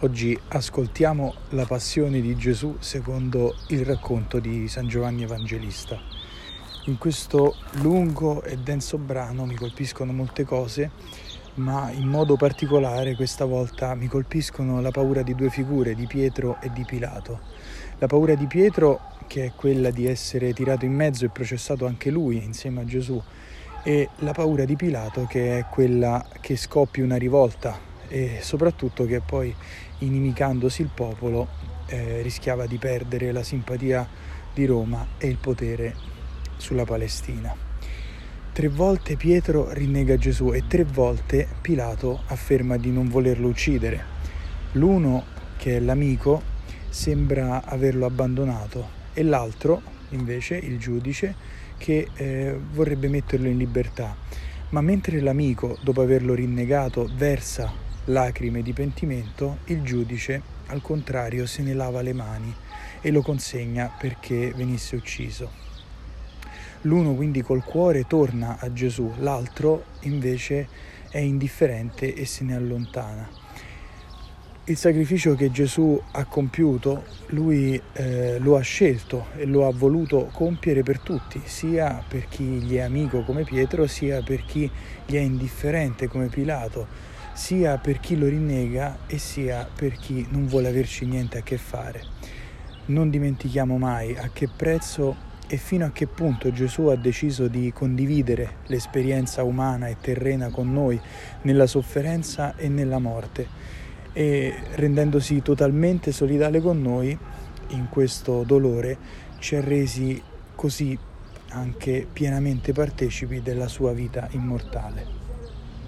Oggi ascoltiamo la passione di Gesù secondo il racconto di San Giovanni Evangelista. In questo lungo e denso brano mi colpiscono molte cose, ma in modo particolare questa volta mi colpiscono la paura di due figure, di Pietro e di Pilato. La paura di Pietro, che è quella di essere tirato in mezzo e processato anche lui insieme a Gesù, e la paura di Pilato, che è quella che scoppi una rivolta e soprattutto che poi, inimicandosi il popolo, rischiava di perdere la simpatia di Roma e il potere sulla Palestina. 3 volte Pietro rinnega Gesù e 3 volte Pilato afferma di non volerlo uccidere. L'uno, che è l'amico, sembra averlo abbandonato, e l'altro, invece, il giudice, che vorrebbe metterlo in libertà. Ma mentre l'amico, dopo averlo rinnegato, versa lacrime di pentimento, il giudice, al contrario, se ne lava le mani e lo consegna perché venisse ucciso. L'uno quindi col cuore torna a Gesù, l'altro invece è indifferente e se ne allontana. Il sacrificio che Gesù ha compiuto, lui lo ha scelto e lo ha voluto compiere per tutti, sia per chi gli è amico come Pietro, sia per chi gli è indifferente come Pilato, sia per chi lo rinnega e sia per chi non vuole averci niente a che fare. Non dimentichiamo mai a che prezzo e fino a che punto Gesù ha deciso di condividere l'esperienza umana e terrena con noi nella sofferenza e nella morte, e rendendosi totalmente solidale con noi in questo dolore ci ha resi così anche pienamente partecipi della sua vita immortale.